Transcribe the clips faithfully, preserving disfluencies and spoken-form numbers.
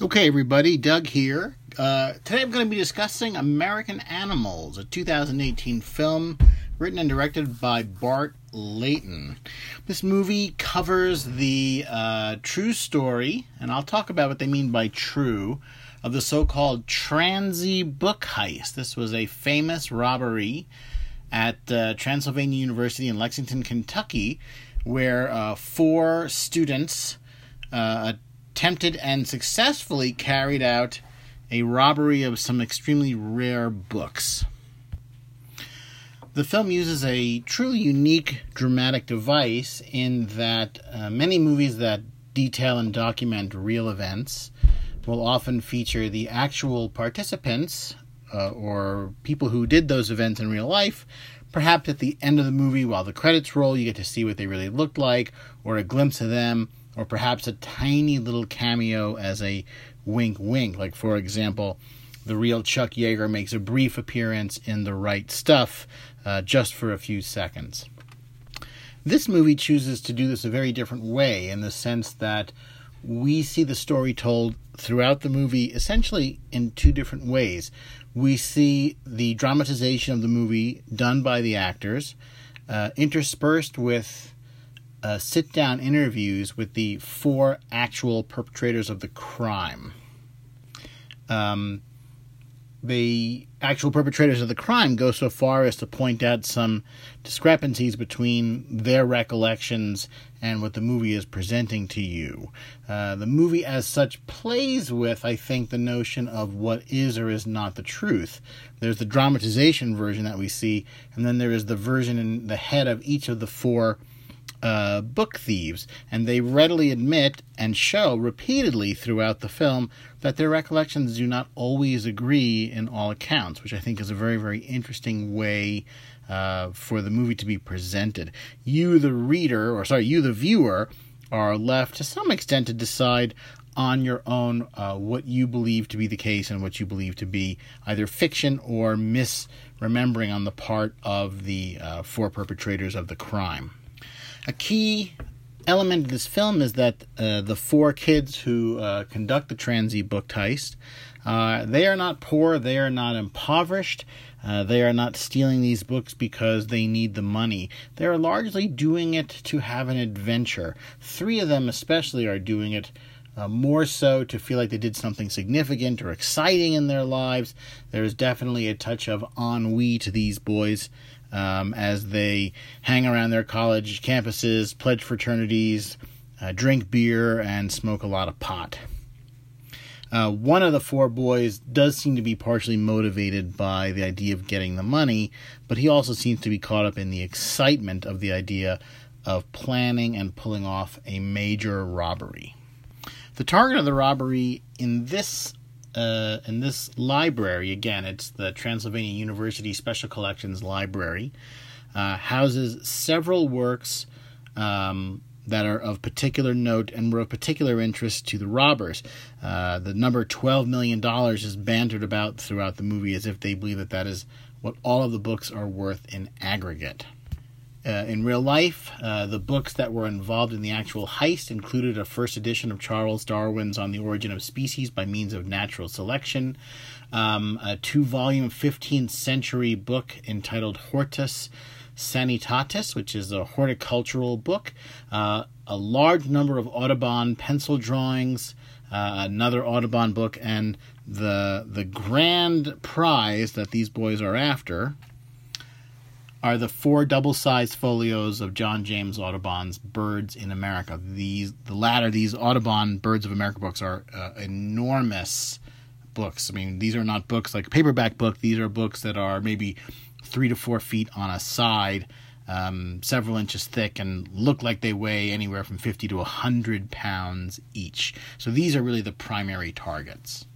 Okay, everybody, Doug here. Uh, today I'm going to be discussing American Animals, a two thousand eighteen film written and directed by Bart Layton. This movie covers the uh, true story, and I'll talk about what they mean by true, of the so-called Transy Book Heist. This was a famous robbery at uh, Transylvania University in Lexington, Kentucky, where uh, four students uh, attempted and successfully carried out a robbery of some extremely rare books. The film uses a truly unique dramatic device in that uh, many movies that detail and document real events will often feature the actual participants uh, or people who did those events in real life. Perhaps at the end of the movie, while the credits roll, you get to see what they really looked like, or a glimpse of them, or perhaps a tiny little cameo as a wink-wink. Like, for example, the real Chuck Yeager makes a brief appearance in The Right Stuff, uh, just for a few seconds. This movie chooses to do this a very different way, in the sense that we see the story told throughout the movie essentially in two different ways. We see the dramatization of the movie done by the actors, uh, interspersed with Uh, sit-down interviews with the four actual perpetrators of the crime. Um, the actual perpetrators of the crime go so far as to point out some discrepancies between their recollections and what the movie is presenting to you. Uh, the movie as such plays with, I think, the notion of what is or is not the truth. There's the dramatization version that we see, and then there is the version in the head of each of the four Uh, book thieves, and they readily admit and show repeatedly throughout the film that their recollections do not always agree in all accounts, which I think is a very, very interesting way uh, for the movie to be presented. You, the reader, or sorry, you, the viewer, are left to some extent to decide on your own uh, what you believe to be the case and what you believe to be either fiction or misremembering on the part of the uh, four perpetrators of the crime. A key element of this film is that uh, the four kids who uh, conduct the Transy Book Heist, uh, they are not poor, they are not impoverished, uh, they are not stealing these books because they need the money. They are largely doing it to have an adventure. Three of them especially are doing it uh, more so to feel like they did something significant or exciting in their lives. There is definitely a touch of ennui to these boys. Um, as they hang around their college campuses, pledge fraternities, uh, drink beer, and smoke a lot of pot. Uh, one of the four boys does seem to be partially motivated by the idea of getting the money, but he also seems to be caught up in the excitement of the idea of planning and pulling off a major robbery. The target of the robbery in this Uh, in this library, again, it's the Transylvania University Special Collections Library, uh, houses several works um, that are of particular note and were of particular interest to the robbers. Uh, the number twelve million dollars is bantered about throughout the movie as if they believe that that is what all of the books are worth in aggregate. Uh, in real life, uh, the books that were involved in the actual heist included a first edition of Charles Darwin's On the Origin of Species by Means of Natural Selection, um, a two-volume fifteenth century book entitled Hortus Sanitatis, which is a horticultural book, uh, a large number of Audubon pencil drawings, uh, another Audubon book, and the the grand prize that these boys are after are the four double-sized folios of John James Audubon's Birds in America. These, the latter, these Audubon Birds of America books are uh, enormous books. I mean, these are not books like a paperback book. These are books that are maybe three to four feet on a side, um, several inches thick, and look like they weigh anywhere from fifty to one hundred pounds each. So these are really the primary targets.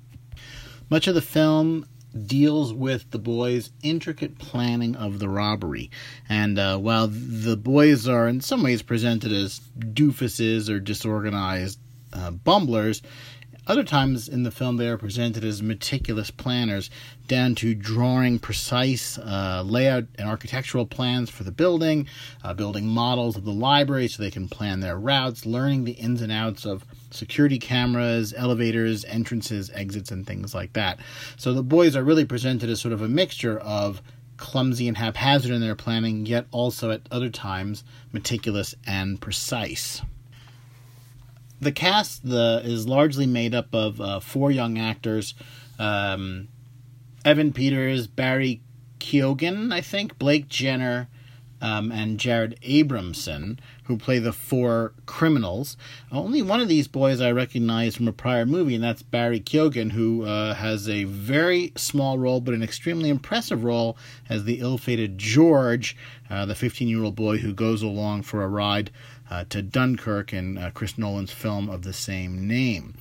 Much of the film deals with the boys' intricate planning of the robbery. And uh, while the boys are in some ways presented as doofuses or disorganized uh, bumblers, other times in the film they are presented as meticulous planners, down to drawing precise uh, layout and architectural plans for the building, uh, building models of the library so they can plan their routes, learning the ins and outs of security cameras, elevators, entrances, exits, and things like that. So the boys are really presented as sort of a mixture of clumsy and haphazard in their planning, yet also at other times meticulous and precise. The cast the, is largely made up of uh, four young actors, um, Evan Peters, Barry Keoghan, I think, Blake Jenner, um, and Jared Abramson, who play the four criminals. Only one of these boys I recognize from a prior movie, and that's Barry Keoghan, who uh, has a very small role but an extremely impressive role as the ill-fated George, uh, the fifteen-year-old boy who goes along for a ride Uh, to Dunkirk in uh, Chris Nolan's film of the same name.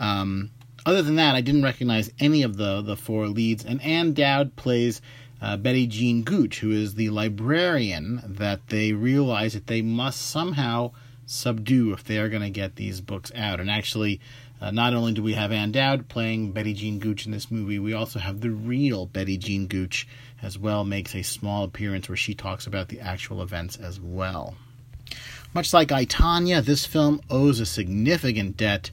Um, other than that, I didn't recognize any of the, the four leads. And Ann Dowd plays uh, Betty Jean Gooch, who is the librarian that they realize that they must somehow subdue if they are going to get these books out. And actually, uh, not only do we have Ann Dowd playing Betty Jean Gooch in this movie, we also have the real Betty Jean Gooch as well, makes a small appearance where she talks about the actual events as well. Much like I, Tonya, this film owes a significant debt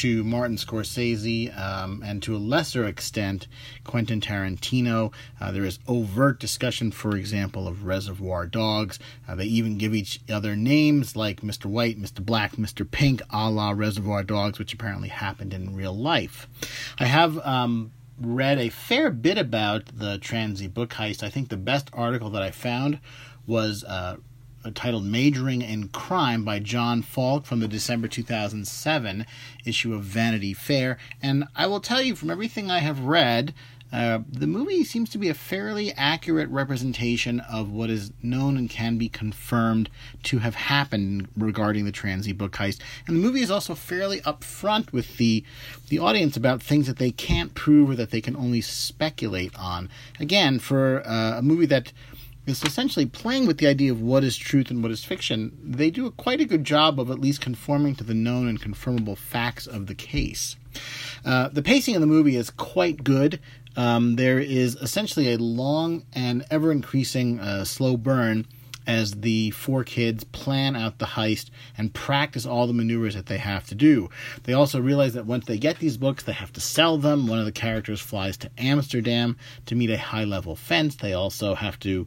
to Martin Scorsese um, and to a lesser extent Quentin Tarantino. Uh, there is overt discussion, for example, of Reservoir Dogs. Uh, they even give each other names like Mister White, Mister Black, Mister Pink, a la Reservoir Dogs, which apparently happened in real life. I have um, read a fair bit about the Transy Book Heist. I think the best article that I found was Uh, titled Majoring in Crime by John Falk from the December two thousand seven issue of Vanity Fair. And I will tell you, from everything I have read, uh, the movie seems to be a fairly accurate representation of what is known and can be confirmed to have happened regarding the Transy Book Heist. And the movie is also fairly upfront with the, the audience about things that they can't prove or that they can only speculate on. Again, for uh, a movie that is essentially playing with the idea of what is truth and what is fiction, they do a quite a good job of at least conforming to the known and confirmable facts of the case. Uh, the pacing of the movie is quite good. Um, there is essentially a long and ever-increasing uh, slow burn as the four kids plan out the heist and practice all the maneuvers that they have to do. They also realize that once they get these books, they have to sell them. One of the characters flies to Amsterdam to meet a high-level fence. They also have to,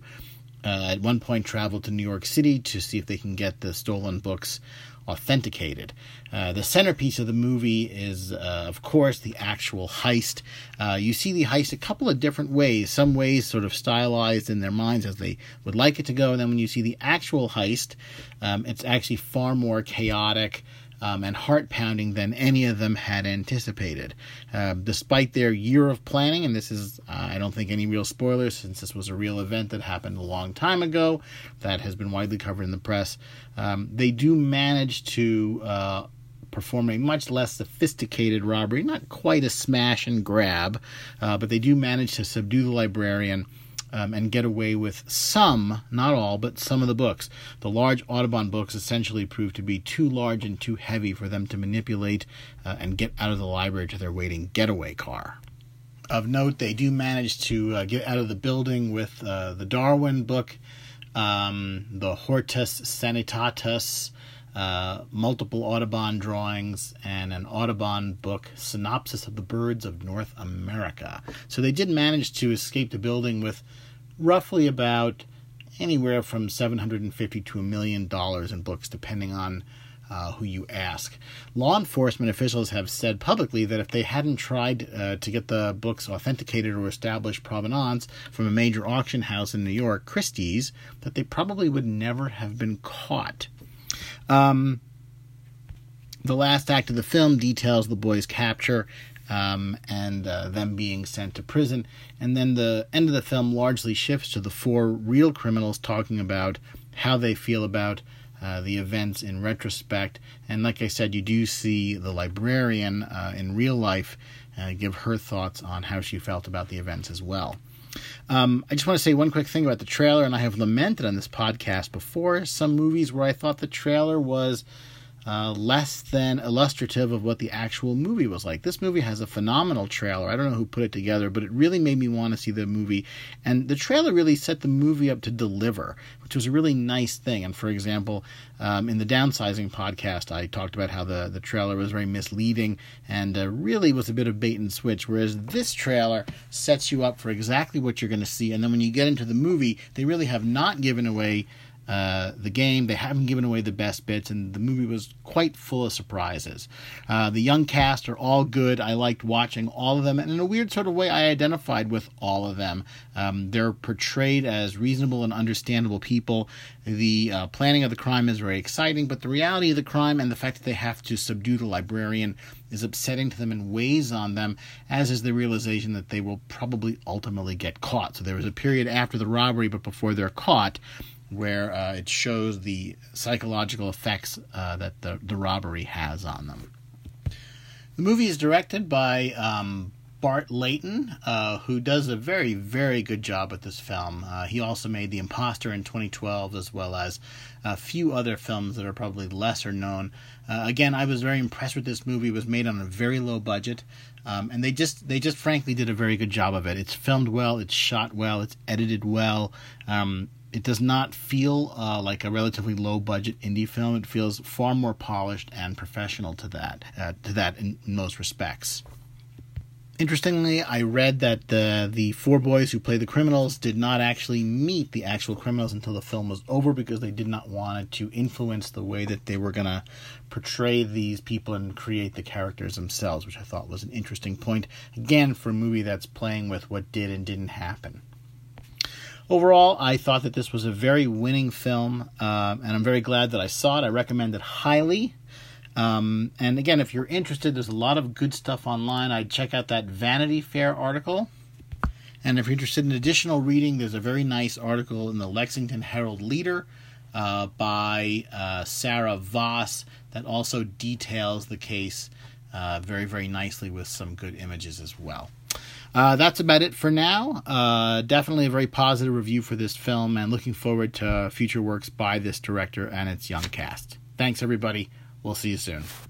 uh, at one point, travel to New York City to see if they can get the stolen books authenticated. Uh, the centerpiece of the movie is, uh, of course, the actual heist. Uh, you see the heist a couple of different ways. Some ways sort of stylized in their minds as they would like it to go. And then when you see the actual heist, um, it's actually far more chaotic um, and heart-pounding than any of them had anticipated. Uh, despite their year of planning, and this is, uh, I don't think any real spoilers since this was a real event that happened a long time ago that has been widely covered in the press, um, they do manage to uh, perform a much less sophisticated robbery, not quite a smash and grab, uh, but they do manage to subdue the librarian Um, and get away with some, not all, but some of the books. The large Audubon books essentially proved to be too large and too heavy for them to manipulate uh, and get out of the library to their waiting getaway car. Of note, they do manage to uh, get out of the building with uh, the Darwin book, um, the Hortus Sanitatis, Uh, multiple Audubon drawings, and an Audubon book, Synopsis of the Birds of North America. So they did manage to escape the building with roughly about anywhere from seven hundred fifty dollars to a million dollars in books, depending on uh, who you ask. Law enforcement officials have said publicly that if they hadn't tried uh, to get the books authenticated or establish provenance from a major auction house in New York, Christie's, that they probably would never have been caught. Um, the last act of the film details the boys' capture um, and uh, them being sent to prison. And then the end of the film largely shifts to the four real criminals talking about how they feel about uh, the events in retrospect. And like I said, you do see the librarian uh, in real life uh, give her thoughts on how she felt about the events as well. Um, I just want to say one quick thing about the trailer, and I have lamented on this podcast before some movies where I thought the trailer was uh, less than illustrative of what the actual movie was like. This movie has a phenomenal trailer. I don't know who put it together, but it really made me want to see the movie. And the trailer really set the movie up to deliver, which was a really nice thing. And for example, um, in the Downsizing podcast, I talked about how the, the trailer was very misleading and uh, really was a bit of bait and switch, whereas this trailer sets you up for exactly what you're going to see. And then when you get into the movie, they really have not given away Uh, the game. They haven't given away the best bits, and the movie was quite full of surprises. Uh, the young cast are all good. I liked watching all of them, and in a weird sort of way, I identified with all of them. Um, they're portrayed as reasonable and understandable people. The uh, planning of the crime is very exciting, but the reality of the crime and the fact that they have to subdue the librarian is upsetting to them and weighs on them, as is the realization that they will probably ultimately get caught. So there was a period after the robbery, but before they're caught, where uh, it shows the psychological effects uh, that the, the robbery has on them. The movie is directed by um, Bart Layton, uh, who does a very, very good job with this film. Uh, he also made The Impostor in twenty twelve, as well as a few other films that are probably lesser known. Uh, again, I was very impressed with this movie. It was made on a very low budget. Um, and they just they just frankly did a very good job of it. It's filmed well, it's shot well, it's edited well. Um, It does not feel uh, like a relatively low-budget indie film. It feels far more polished and professional to that, uh, to that in, in most respects. Interestingly, I read that the, the four boys who play the criminals did not actually meet the actual criminals until the film was over, because they did not want it to influence the way that they were going to portray these people and create the characters themselves, which I thought was an interesting point, again, for a movie that's playing with what did and didn't happen. Overall, I thought that this was a very winning film, um, and I'm very glad that I saw it. I recommend it highly. Um, and again, if you're interested, there's a lot of good stuff online. I'd check out that Vanity Fair article. And if you're interested in additional reading, there's a very nice article in the Lexington Herald Leader uh, by uh, Sarah Voss that also details the case uh, very, very nicely with some good images as well. Uh, that's about it for now. Uh, definitely a very positive review for this film, and looking forward to future works by this director and its young cast. Thanks, everybody. We'll see you soon.